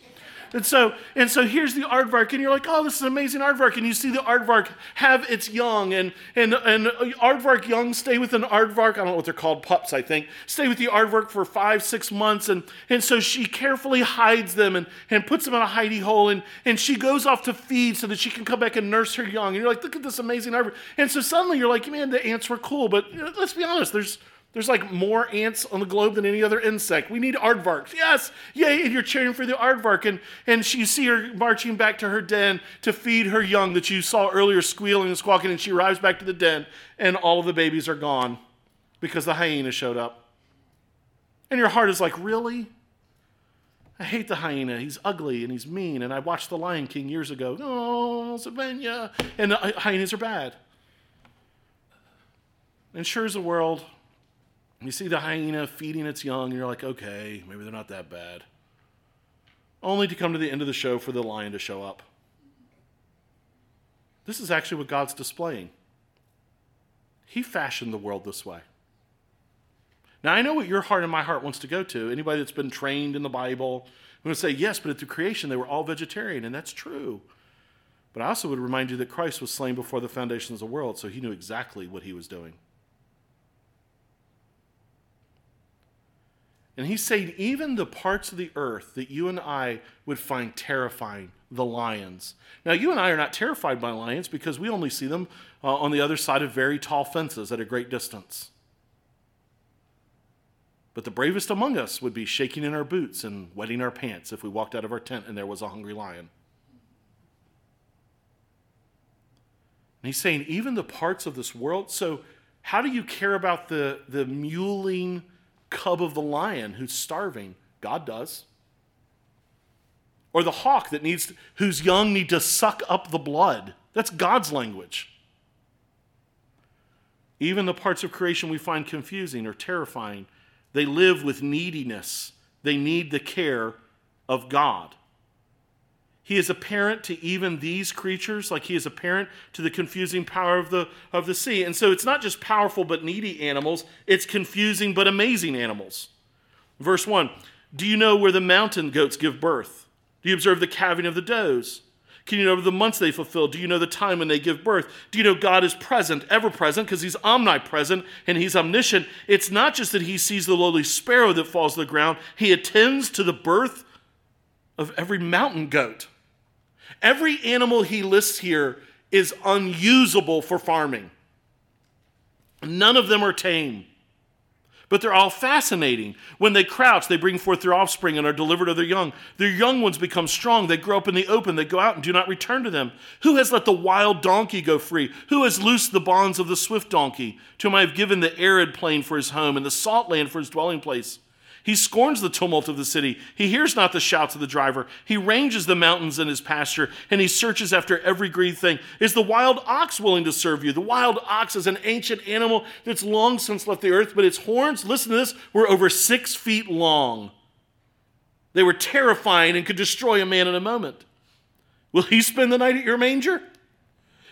And so and so here's the aardvark, and you're like, oh, this is an amazing aardvark. And you see the aardvark have its young, and and, and aardvark young stay with an aardvark. I don't know what they're called, pups, I think. Stay with the aardvark for five, six months. And, and so she carefully hides them and, and puts them in a hidey hole, and, and she goes off to feed so that she can come back and nurse her young. And you're like, look at this amazing aardvark. And so suddenly you're like, man, the ants were cool. But you know, let's be honest, there's... There's like more ants on the globe than any other insect. We need aardvarks. Yes, yay, and you're cheering for the aardvark. And, and she, you see her marching back to her den to feed her young that you saw earlier squealing and squawking, and she arrives back to the den, and all of the babies are gone because the hyena showed up. And your heart is like, really? I hate the hyena. He's ugly, and he's mean, and I watched The Lion King years ago. Oh, Savannah. And the hyenas are bad. And sure as the world... You see the hyena feeding its young, and you're like, okay, maybe they're not that bad. Only to come to the end of the show for the lion to show up. This is actually what God's displaying. He fashioned the world this way. Now, I know what your heart and my heart wants to go to. Anybody that's been trained in the Bible would say, yes, but at the creation, they were all vegetarian, and that's true. But I also would remind you that Christ was slain before the foundations of the world, so he knew exactly what he was doing. And he's saying even the parts of the earth that you and I would find terrifying, the lions. Now, you and I are not terrified by lions because we only see them uh, on the other side of very tall fences at a great distance. But the bravest among us would be shaking in our boots and wetting our pants if we walked out of our tent and there was a hungry lion. And he's saying even the parts of this world. So how do you care about the, the mewling cub of the lion who's starving? God does. Or the hawk that needs, whose young need to suck up the blood. That's God's language. Even the parts of creation we find confusing or terrifying, they live with neediness. They need the care of God. He is a parent to even these creatures, like he is a parent to the confusing power of the of the sea. And so it's not just powerful but needy animals, it's confusing but amazing animals. Verse one, do you know where the mountain goats give birth? Do you observe the calving of the does? Can you know the months they fulfill? Do you know the time when they give birth? Do you know God is present, ever present, because he's omnipresent and he's omniscient? It's not just that he sees the lowly sparrow that falls to the ground. He attends to the birth of every mountain goat. Every animal he lists here is unusable for farming. None of them are tame, but they're all fascinating. When they crouch, they bring forth their offspring and are delivered of their young. Their young ones become strong. They grow up in the open. They go out and do not return to them. Who has let the wild donkey go free? Who has loosed the bonds of the swift donkey? To whom I have given the arid plain for his home and the salt land for his dwelling place. He scorns the tumult of the city. He hears not the shouts of the driver. He ranges the mountains in his pasture, and he searches after every green thing. Is the wild ox willing to serve you? The wild ox is an ancient animal that's long since left the earth, but its horns, listen to this, were over six feet long. They were terrifying and could destroy a man in a moment. Will he spend the night at your manger?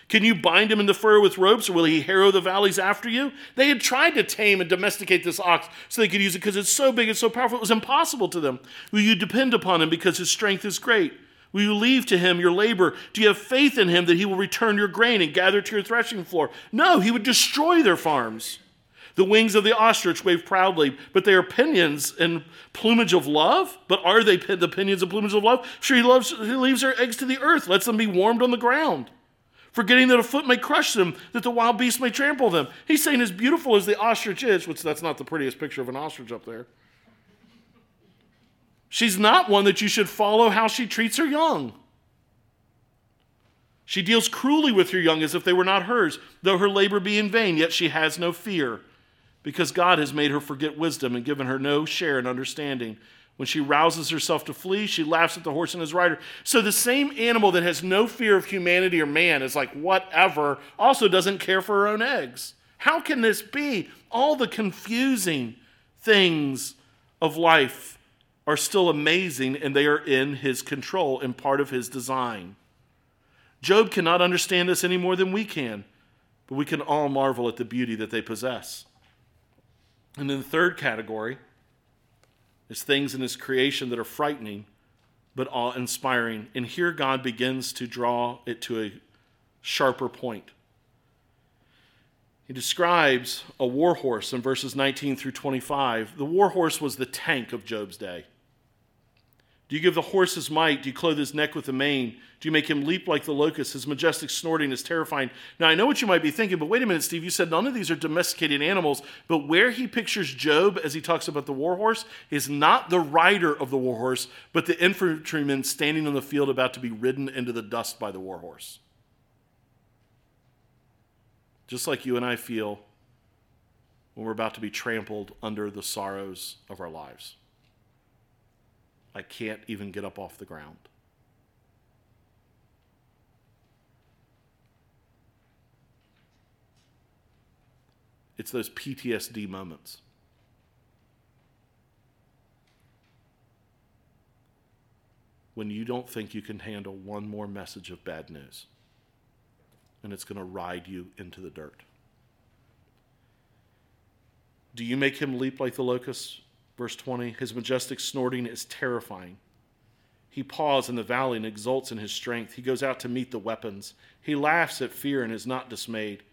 Can you bind him in the furrow with ropes, or will he harrow the valleys after you? They had tried to tame and domesticate this ox so they could use it because it's so big and so powerful. It was impossible to them. Will you depend upon him because his strength is great? Will you leave to him your labor? Do you have faith in him that he will return your grain and gather to your threshing floor? No, he would destroy their farms. The wings of the ostrich wave proudly, but they are pinions and plumage of love. But are they the pinions and plumage of love? Sure, he, loves, he leaves their eggs to the earth, lets them be warmed on the ground. Forgetting that a foot may crush them, that the wild beast may trample them. He's saying as beautiful as the ostrich is, which that's not the prettiest picture of an ostrich up there. She's not one that you should follow how she treats her young. She deals cruelly with her young as if they were not hers, though her labor be in vain, yet she has no fear, because God has made her forget wisdom and given her no share in understanding. When she rouses herself to flee, she laughs at the horse and his rider. So the same animal that has no fear of humanity or man is like, whatever, also doesn't care for her own eggs. How can this be? All the confusing things of life are still amazing, and they are in his control and part of his design. Job cannot understand this any more than we can, but we can all marvel at the beauty that they possess. And then the third category is things in his creation that are frightening but awe-inspiring. And here God begins to draw it to a sharper point. He describes a war horse in verses nineteen through twenty-five. The war horse was the tank of Job's day. Do you give the horse his might? Do you clothe his neck with the mane? Do you make him leap like the locust? His majestic snorting is terrifying. Now, I know what you might be thinking, but wait a minute, Steve. You said none of these are domesticated animals, but where he pictures Job as he talks about the war horse is not the rider of the war horse, but the infantryman standing on the field about to be ridden into the dust by the war horse. Just like you and I feel when we're about to be trampled under the sorrows of our lives. I can't even get up off the ground. It's those P T S D moments. When you don't think you can handle one more message of bad news. And it's going to ride you into the dirt. Do you make him leap like the locusts? Verse twenty, his majestic snorting is terrifying. He paws in the valley and exults in his strength. He goes out to meet the weapons. He laughs at fear and is not dismayed.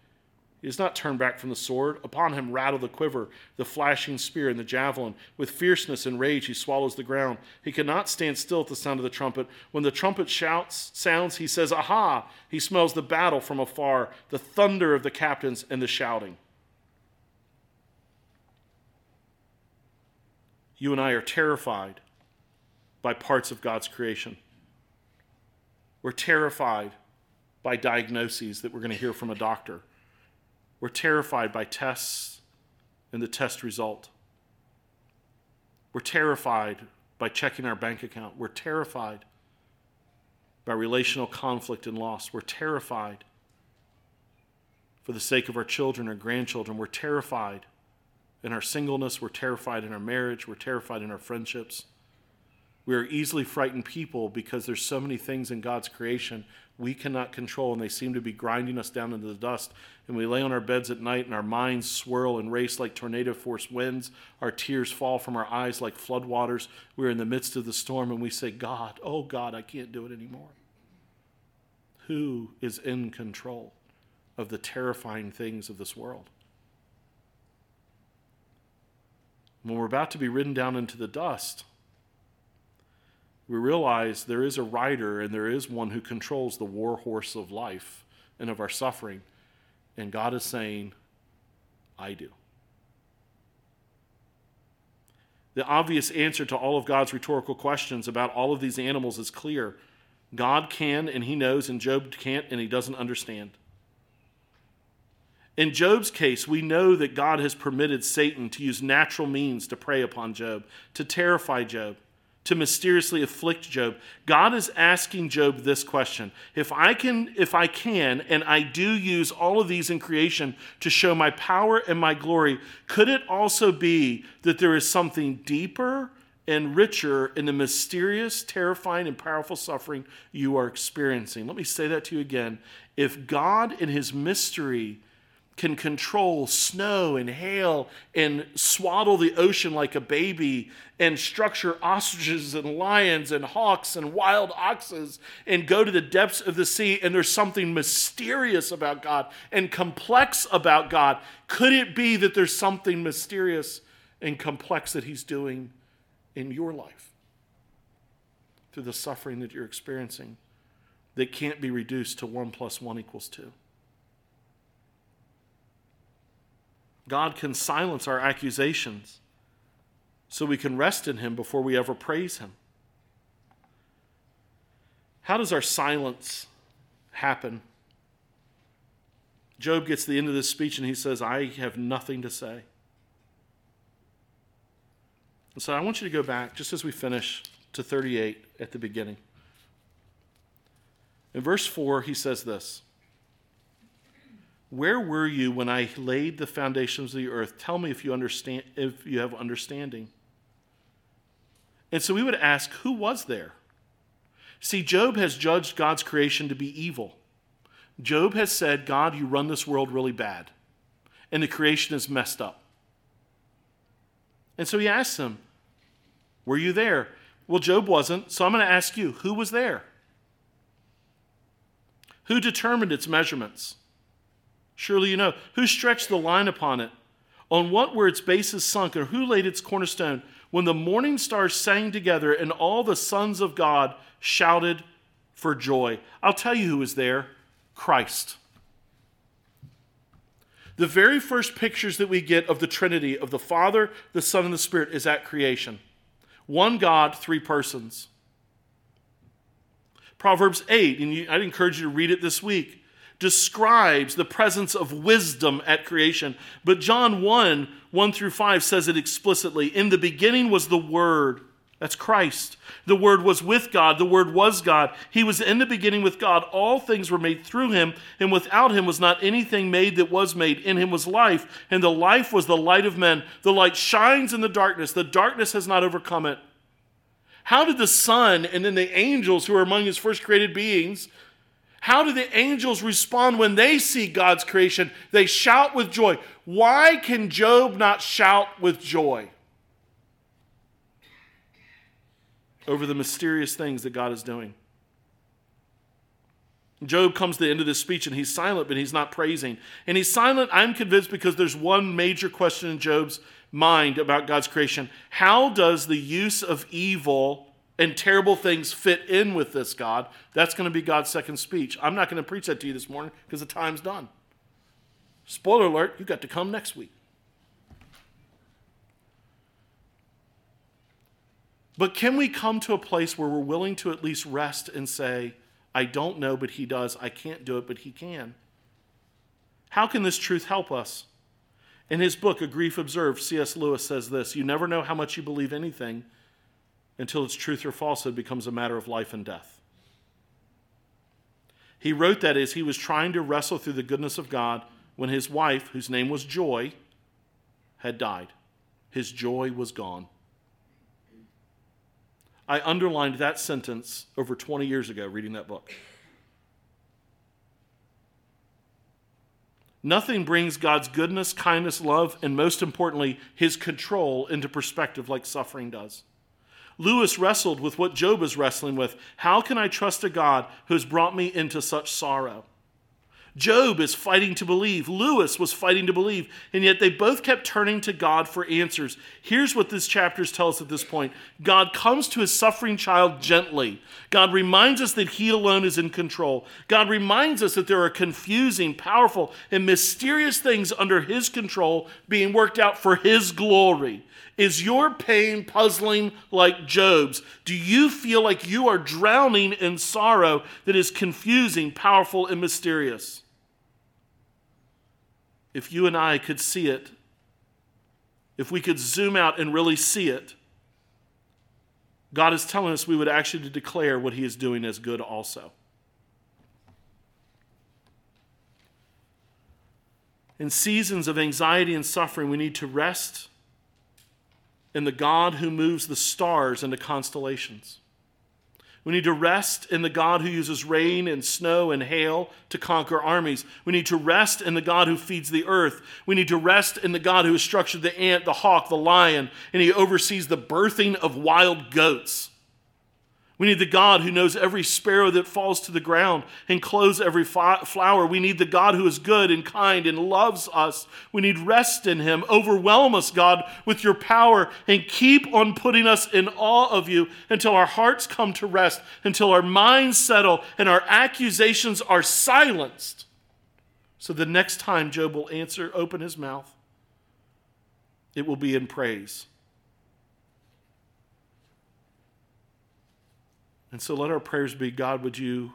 He does not turn back from the sword. Upon him rattle the quiver, the flashing spear, and the javelin. With fierceness and rage he swallows the ground. He cannot stand still at the sound of the trumpet. When the trumpet shouts, sounds, he says, "Aha!" He smells the battle from afar, the thunder of the captains and the shouting. You and I are terrified by parts of God's creation. We're terrified by diagnoses that we're going to hear from a doctor. We're terrified by tests and the test result. We're terrified by checking our bank account. We're terrified by relational conflict and loss. We're terrified for the sake of our children or grandchildren. We're terrified in our singleness. We're terrified in our marriage. We're terrified in our friendships. We are easily frightened people because there's so many things in God's creation we cannot control, and they seem to be grinding us down into the dust. And we lay on our beds at night, and our minds swirl and race like tornado-force winds. Our tears fall from our eyes like floodwaters. We're in the midst of the storm, and we say, God, oh God, I can't do it anymore. Who is in control of the terrifying things of this world? When we're about to be ridden down into the dust, we realize there is a rider and there is one who controls the war horse of life and of our suffering. And God is saying, I do. The obvious answer to all of God's rhetorical questions about all of these animals is clear. God can and he knows, and Job can't and he doesn't understand. In Job's case, we know that God has permitted Satan to use natural means to prey upon Job, to terrify Job, to mysteriously afflict Job. God is asking Job this question. If I can, if I can, and I do use all of these in creation to show my power and my glory, could it also be that there is something deeper and richer in the mysterious, terrifying, and powerful suffering you are experiencing? Let me say that to you again. If God in his mystery can control snow and hail and swaddle the ocean like a baby and structure ostriches and lions and hawks and wild oxes and go to the depths of the sea, and there's something mysterious about God and complex about God. Could it be that there's something mysterious and complex that he's doing in your life through the suffering that you're experiencing that can't be reduced to one plus one equals two? God can silence our accusations so we can rest in him before we ever praise him. How does our silence happen? Job gets to the end of this speech and he says, I have nothing to say. And so I want you to go back, just as we finish, to thirty-eight at the beginning. In verse four, he says this. Where were you when I laid the foundations of the earth? Tell me if you understand, if you have understanding. And so we would ask, who was there? See, Job has judged God's creation to be evil. Job has said, God, you run this world really bad, and the creation is messed up. And so he asks him, were you there? Well, Job wasn't, so I'm going to ask you, who was there? Who determined its measurements? Surely you know. Who stretched the line upon it? On what were its bases sunk, or who laid its cornerstone? When the morning stars sang together and all the sons of God shouted for joy. I'll tell you who was there. Christ. The very first pictures that we get of the Trinity, of the Father, the Son, and the Spirit, is at creation. One God, three persons. Proverbs eight, and I'd encourage you to read it this week, describes the presence of wisdom at creation. But John one, one through five says it explicitly. In the beginning was the Word. That's Christ. The Word was with God. The Word was God. He was in the beginning with God. All things were made through him, and without him was not anything made that was made. In him was life, and the life was the light of men. The light shines in the darkness. The darkness has not overcome it. How did the Son and then the angels who are among his first created beings, how do the angels respond when they see God's creation? They shout with joy. Why can Job not shout with joy over the mysterious things that God is doing? Job comes to the end of this speech and he's silent, but he's not praising. And he's silent, I'm convinced, because there's one major question in Job's mind about God's creation. How does the use of evil and terrible things fit in with this, God? That's going to be God's second speech. I'm not going to preach that to you this morning because the time's done. Spoiler alert, you've got to come next week. But can we come to a place where we're willing to at least rest and say, I don't know, but he does. I can't do it, but he can. How can this truth help us? In his book, A Grief Observed, C S Lewis says this, you never know how much you believe anything until its truth or falsehood becomes a matter of life and death. He wrote that as he was trying to wrestle through the goodness of God when his wife, whose name was Joy, had died. His joy was gone. I underlined that sentence over twenty years ago reading that book. Nothing brings God's goodness, kindness, love, and most importantly, his control into perspective like suffering does. Lewis wrestled with what Job is wrestling with. How can I trust a God who has brought me into such sorrow? Job is fighting to believe. Lewis was fighting to believe. And yet they both kept turning to God for answers. Here's what this chapter tells us at this point. God comes to his suffering child gently. God reminds us that he alone is in control. God reminds us that there are confusing, powerful, and mysterious things under his control being worked out for his glory. Is your pain puzzling like Job's? Do you feel like you are drowning in sorrow that is confusing, powerful, and mysterious? If you and I could see it, if we could zoom out and really see it, God is telling us we would actually declare what he is doing as good also. In seasons of anxiety and suffering, we need to rest in the God who moves the stars into constellations. We need to rest in the God who uses rain and snow and hail to conquer armies. We need to rest in the God who feeds the earth. We need to rest in the God who has structured the ant, the hawk, the lion, and he oversees the birthing of wild goats. We need the God who knows every sparrow that falls to the ground and clothes every flower. We need the God who is good and kind and loves us. We need rest in him. Overwhelm us, God, with your power and keep on putting us in awe of you until our hearts come to rest, until our minds settle and our accusations are silenced. So the next time Job will answer, open his mouth, it will be in praise. And so let our prayers be, God, would you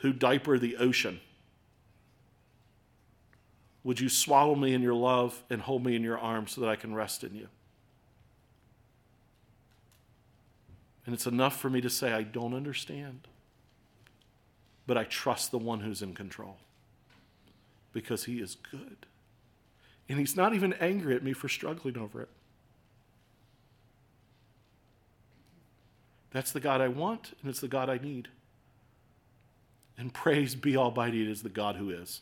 who diaper the ocean, would you swallow me in your love and hold me in your arms so that I can rest in you? And it's enough for me to say, I don't understand, but I trust the one who's in control because he is good. And he's not even angry at me for struggling over it. That's the God I want, and it's the God I need. And praise be Almighty, it is the God who is.